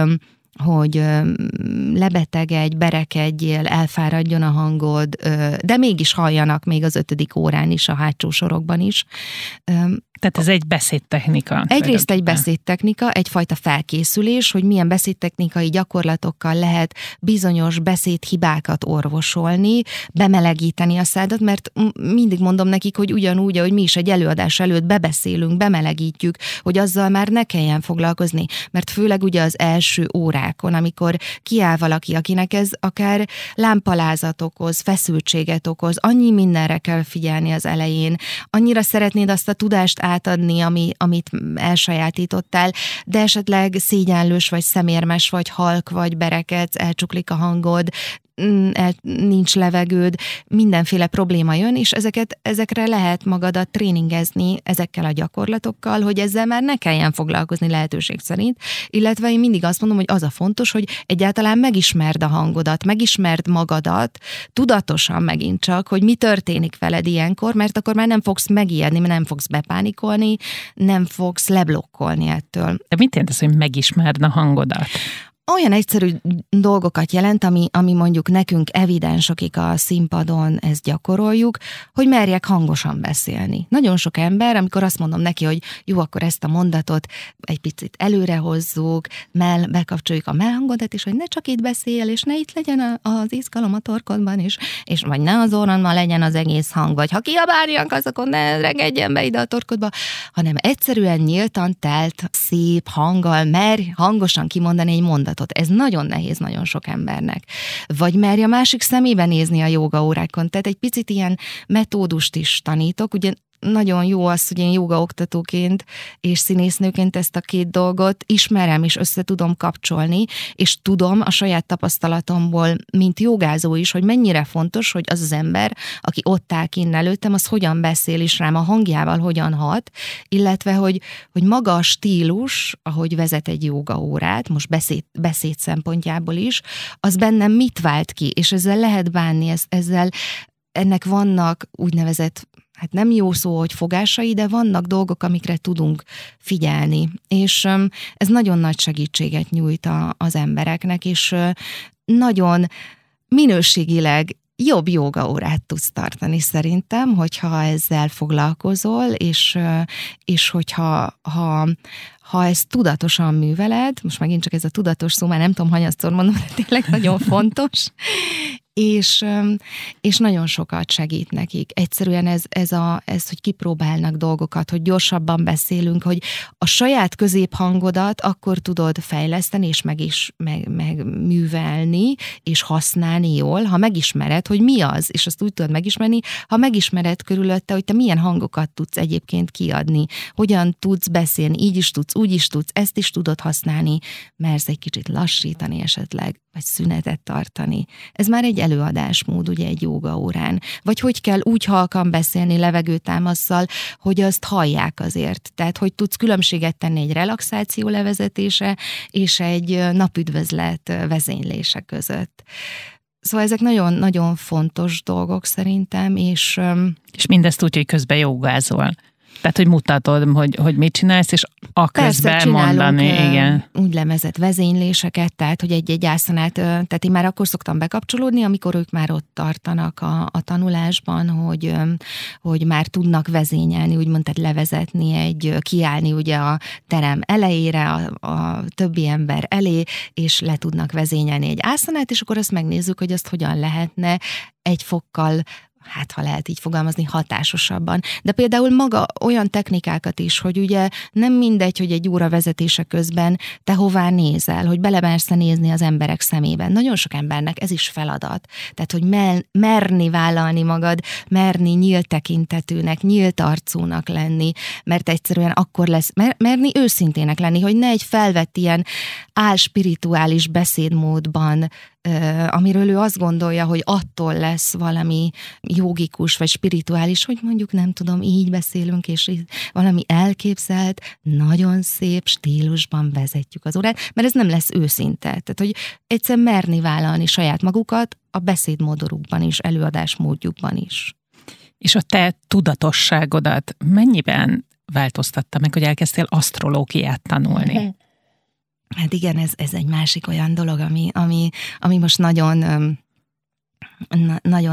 lebetegedj, berekedjél, elfáradjon a hangod, de mégis halljanak még az 5. órán is, a hátsó sorokban is. Tehát ez egy beszédtechnika. Egyrészt egy beszédtechnika, egyfajta felkészülés, hogy milyen beszédtechnikai gyakorlatokkal lehet bizonyos beszédhibákat orvosolni, bemelegíteni a szádat, mert mindig mondom nekik, hogy ugyanúgy, ahogy mi is egy előadás előtt bebeszélünk, bemelegítjük, hogy azzal már ne kelljen foglalkozni, mert főleg ugye az első órákon, amikor kiáll valaki, akinek ez akár lámpalázat okoz, feszültséget okoz, annyi mindenre kell figyelni az elején, annyira szeretnéd azt a tudást átadni, amit elsajátítottál, de esetleg szégyenlős vagy szemérmes vagy halk vagy berekedsz, elcsuklik a hangod, nincs levegőd, mindenféle probléma jön, és ezekre lehet magadat tréningezni ezekkel a gyakorlatokkal, hogy ezzel már ne kelljen foglalkozni lehetőség szerint, illetve én mindig azt mondom, hogy az a fontos, hogy egyáltalán megismerd a hangodat, megismerd magadat, tudatosan megint csak, hogy mi történik veled ilyenkor, mert akkor már nem fogsz megijedni, nem fogsz bepánikolni, nem fogsz leblokkolni ettől. De mit jelent ez, hogy megismerd a hangodat? Olyan egyszerű dolgokat jelent, ami mondjuk nekünk evidens, akik a színpadon ezt gyakoroljuk, hogy merjek hangosan beszélni. Nagyon sok ember, amikor azt mondom neki, hogy jó, akkor ezt a mondatot egy picit előre hozzuk, bekapcsoljuk a mellhangodat, és hogy ne csak itt beszél, és ne itt legyen az izgalom a torkodban is, és vagy ne az orromban legyen az egész hang, vagy ha kiabáljanak, az akkor ne regedjen be ide a torkodba, hanem egyszerűen nyíltan, telt, szép hanggal merj hangosan kimondani egy mondatot. Ez nagyon nehéz nagyon sok embernek. Vagy merj a másik szemébe nézni a jógaórákon. Tehát egy picit ilyen metódust is tanítok. Ugye nagyon jó az, hogy én jógaoktatóként és színésznőként ezt a két dolgot ismerem és össze tudom kapcsolni, és tudom a saját tapasztalatomból, mint jogázó is, hogy mennyire fontos, hogy az ember, aki ott áll kinn előttem, az hogyan beszél és rám a hangjával hogyan hat, illetve hogy maga a stílus, ahogy vezet egy jógaórát, most beszéd szempontjából is, az bennem mit vált ki, és ezzel lehet bánni, ennek vannak úgynevezett, hát nem jó szó, hogy fogásai, de vannak dolgok, amikre tudunk figyelni. És ez nagyon nagy segítséget nyújt az embereknek, és nagyon minőségileg jobb jógaórát tudsz tartani szerintem, hogyha ezzel foglalkozol, és hogyha ha ezt tudatosan műveled, most megint csak ez a tudatos szó, már nem tudom, hanyatszor mondom, de tényleg nagyon fontos, és nagyon sokat segít nekik. Egyszerűen ez, hogy kipróbálnak dolgokat, hogy gyorsabban beszélünk, hogy a saját középhangodat akkor tudod fejleszteni, és meg művelni, és használni jól, ha megismered, hogy mi az, és azt úgy tudod megismerni, ha megismered körülötte, hogy te milyen hangokat tudsz egyébként kiadni, hogyan tudsz beszélni, így is tudsz, úgy is tudsz, ezt is tudod használni, mersz egy kicsit lassítani esetleg, vagy szünetet tartani. Ez már egy előadásmód, ugye egy jógaórán. Vagy hogy kell úgy halkan beszélni levegőtámasszal, hogy azt hallják azért. Tehát, hogy tudsz különbséget tenni egy relaxáció levezetése és egy napüdvözlet vezénylése között. Szóval ezek nagyon-nagyon fontos dolgok szerintem, és mindezt úgy, hogy közben jogázol. Tehát, hogy mutatod, hogy mit csinálsz, és a közben mondani. Igen. Úgy lemezett vezényléseket, tehát, hogy egy-egy ászanát, tehát én már akkor szoktam bekapcsolódni, amikor ők már ott tartanak a tanulásban, hogy már tudnak vezényelni, úgymond, tehát levezetni, kiállni ugye a terem elejére, a többi ember elé, és le tudnak vezényelni egy ászanát, és akkor azt megnézzük, hogy azt hogyan lehetne egy fokkal, hát ha lehet így fogalmazni, hatásosabban. De például maga olyan technikákat is, hogy ugye nem mindegy, hogy egy óra vezetése közben te hová nézel, hogy belemersz nézni az emberek szemében. Nagyon sok embernek ez is feladat. Tehát, hogy merni vállalni magad, merni nyílt tekintetűnek, nyílt arcúnak lenni, mert egyszerűen akkor lesz, merni őszintének lenni, hogy ne egy felvett ilyen álspirituális beszédmódban amiről ő azt gondolja, hogy attól lesz valami jógikus vagy spirituális, hogy mondjuk nem tudom, így beszélünk, és valami elképzelt, nagyon szép stílusban vezetjük az órát, mert ez nem lesz őszinte. Tehát, hogy egyszerűen merni vállalni saját magukat a beszédmódorukban is, előadásmódjukban is. És a te tudatosságodat mennyiben változtatta meg, hogy elkezdtél asztrológiát tanulni? Hát igen, ez egy másik olyan dolog, ami most nagyon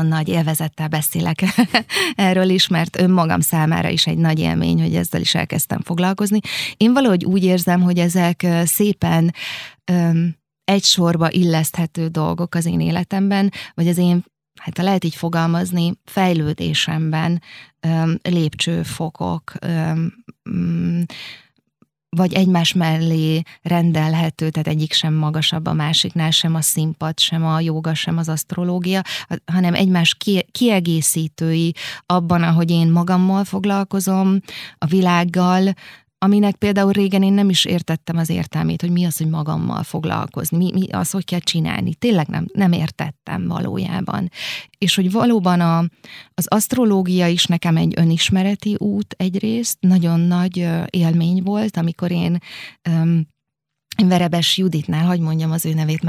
nagy élvezettel beszélek erről is, mert önmagam számára is egy nagy élmény, hogy ezzel is elkezdtem foglalkozni. Én valahogy úgy érzem, hogy ezek szépen egy sorba illeszthető dolgok az én életemben, vagy az én, hát ha lehet így fogalmazni, fejlődésemben lépcsőfokok, vagy egymás mellé rendelhető, tehát egyik sem magasabb a másiknál, sem a színpad, sem a jóga, sem az asztrológia, hanem egymás kiegészítői abban, ahogy én magammal foglalkozom, a világgal, aminek például régen én nem is értettem az értelmét, hogy mi az, hogy magammal foglalkozni, mi az, hogy kell csinálni. Tényleg nem értettem valójában. És hogy valóban az asztrológia is nekem egy önismereti út egyrészt, nagyon nagy élmény volt, amikor én Verebes Juditnál, hadd mondjam az ő nevét,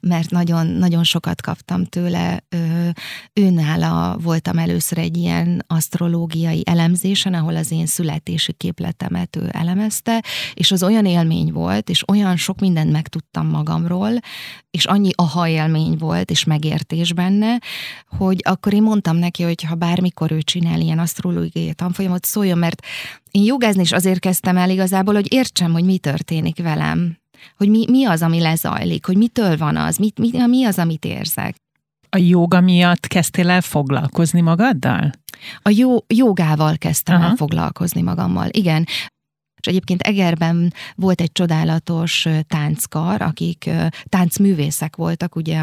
mert nagyon, nagyon sokat kaptam tőle. Őnála voltam először egy ilyen asztrológiai elemzésen, ahol az én születési képletemet ő elemezte, és az olyan élmény volt, és olyan sok mindent megtudtam magamról, és annyi aha élmény volt, és megértés benne, hogy akkor én mondtam neki, hogy ha bármikor ő csinál ilyen asztrológiai tanfolyamot, szóljon, mert én jogázni is azért kezdtem el igazából, hogy értsem, hogy mi történik velem, hogy mi az, ami lezajlik, hogy mitől van az, mi az, amit érzek. A joga miatt kezdtél el foglalkozni magaddal? A jogával kezdtem el foglalkozni magammal, igen. És egyébként Egerben volt egy csodálatos tánckar, akik táncművészek voltak, ugye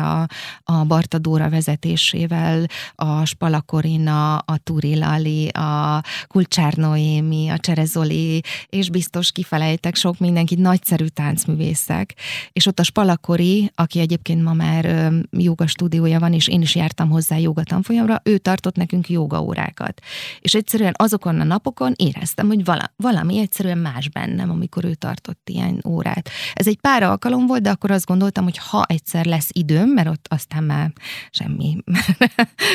a Barta Dóra vezetésével, a Spala Korina, a Túri Lali, a Kulcsár Noémi, a Csere Zoli, és biztos kifelejtek sok mindenkit, nagyszerű táncművészek. És ott a Spala Kori, aki egyébként ma már jóga stúdiója van, és én is jártam hozzá jóga tanfolyamra, ő tartott nekünk jógaórákat. És egyszerűen azokon a napokon éreztem, hogy valami egyszerűen más bennem, amikor ő tartott ilyen órát. Ez egy pár alkalom volt, de akkor azt gondoltam, hogy ha egyszer lesz időm, mert ott aztán már semmi,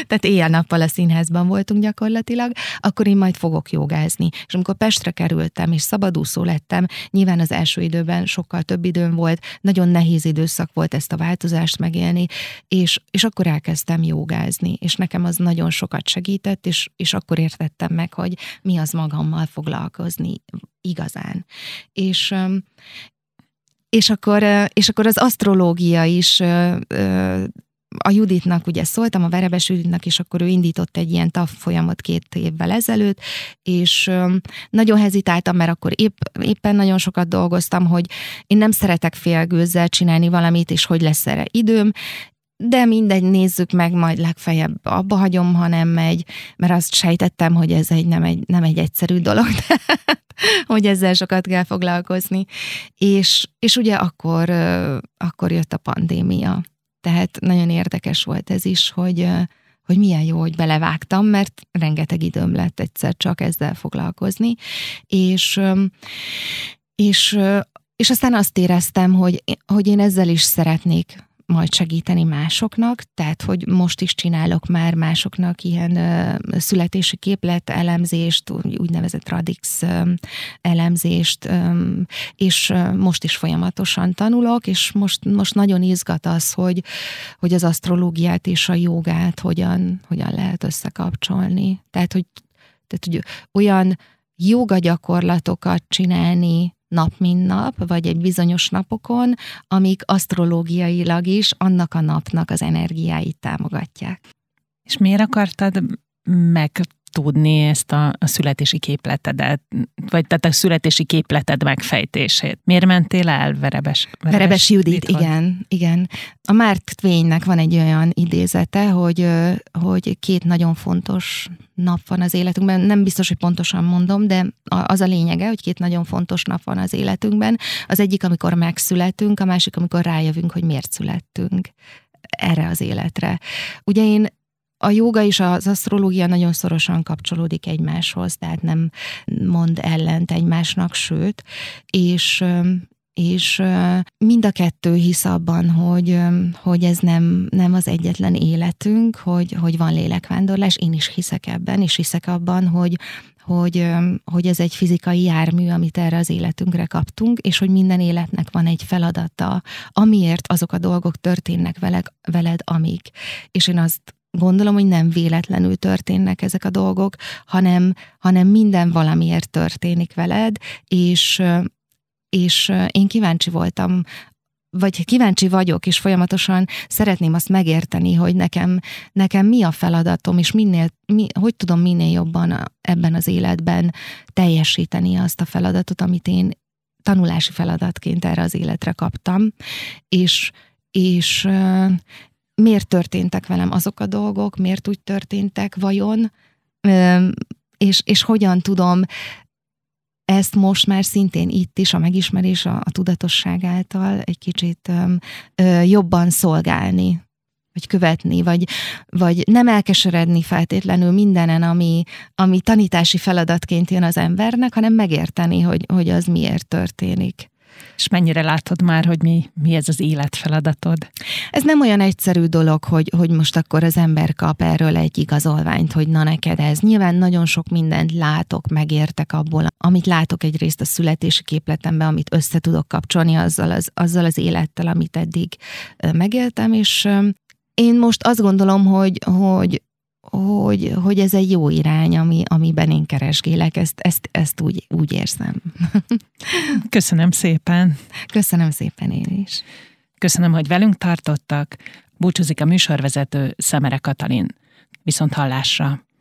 tehát éjjel-nappal a színházban voltunk gyakorlatilag, akkor én majd fogok jogázni. És amikor Pestre kerültem, és szabadúszó lettem, nyilván az első időben sokkal több időm volt, nagyon nehéz időszak volt ezt a változást megélni, és akkor elkezdtem jogázni, és nekem az nagyon sokat segített, és akkor értettem meg, hogy mi az magammal foglalkozni igazán. És akkor az asztrológia is, a Juditnak ugye szóltam, a Verebes Juditnak, és akkor ő indított egy ilyen tanfolyamot 2 évvel ezelőtt, és nagyon hezitáltam, mert akkor éppen nagyon sokat dolgoztam, hogy én nem szeretek félgőzzel csinálni valamit, és hogy lesz erre időm, de mindegy, nézzük meg, majd legfeljebb abba hagyom, ha nem megy, mert azt sejtettem, hogy ez nem egy egyszerű dolog, hogy ezzel sokat kell foglalkozni. És ugye akkor jött a pandémia. Tehát nagyon érdekes volt ez is, hogy milyen jó, hogy belevágtam, mert rengeteg időm lett egyszer csak ezzel foglalkozni. És aztán azt éreztem, hogy én ezzel is szeretnék majd segíteni másoknak, tehát hogy most is csinálok már másoknak ilyen születési képlet elemzést, úgynevezett radix elemzést, és most is folyamatosan tanulok, és most nagyon izgat az, hogy az asztrológiát és a jogát hogyan lehet összekapcsolni. Tehát, hogy olyan joga gyakorlatokat csinálni nap mint nap, vagy egy bizonyos napokon, amik asztrológiailag is annak a napnak az energiáit támogatják. És miért akartad meg tudni ezt a születési képletedet, vagy tehát a születési képleted megfejtését. Miért mentél el Verebes Judit? Igen. A Mark Twainnek van egy olyan idézete, hogy két nagyon fontos nap van az életünkben. Nem biztos, hogy pontosan mondom, de az a lényege, hogy két nagyon fontos nap van az életünkben. Az egyik, amikor megszületünk, a másik, amikor rájövünk, hogy miért születtünk erre az életre. Ugye a jóga és az asztrológia nagyon szorosan kapcsolódik egymáshoz, tehát nem mond ellent egymásnak, sőt, és mind a kettő hisz abban, hogy ez nem az egyetlen életünk, hogy van lélekvándorlás. Én is hiszek ebben, és hiszek abban, hogy ez egy fizikai jármű, amit erre az életünkre kaptunk, és hogy minden életnek van egy feladata, amiért azok a dolgok történnek veled, amik. És én azt gondolom, hogy nem véletlenül történnek ezek a dolgok, hanem minden valamiért történik veled, és én kíváncsi voltam, vagy kíváncsi vagyok, és folyamatosan szeretném azt megérteni, hogy nekem mi a feladatom, és hogy tudom minél jobban ebben az életben teljesíteni azt a feladatot, amit én tanulási feladatként erre az életre kaptam, és miért történtek velem azok a dolgok, miért úgy történtek vajon, és hogyan tudom ezt most már szintén itt is a megismerés, a tudatosság által egy kicsit jobban szolgálni, vagy követni, vagy nem elkeseredni feltétlenül mindenen, ami tanítási feladatként jön az embernek, hanem megérteni, hogy az miért történik. És mennyire látod már, hogy mi ez az életfeladatod? Ez nem olyan egyszerű dolog, hogy most akkor az ember kap erről egy igazolványt, hogy na neked ez. Nyilván nagyon sok mindent látok, megértek abból, amit látok egyrészt a születési képletemben, amit össze tudok kapcsolni azzal az élettel, amit eddig megéltem, és én most azt gondolom, hogy ez egy jó irány, amiben én keresgélek, ezt úgy érzem. Köszönöm szépen. Köszönöm szépen én is. Köszönöm, hogy velünk tartottak. Búcsúzik a műsorvezető, Szemere Katalin. Viszont hallásra.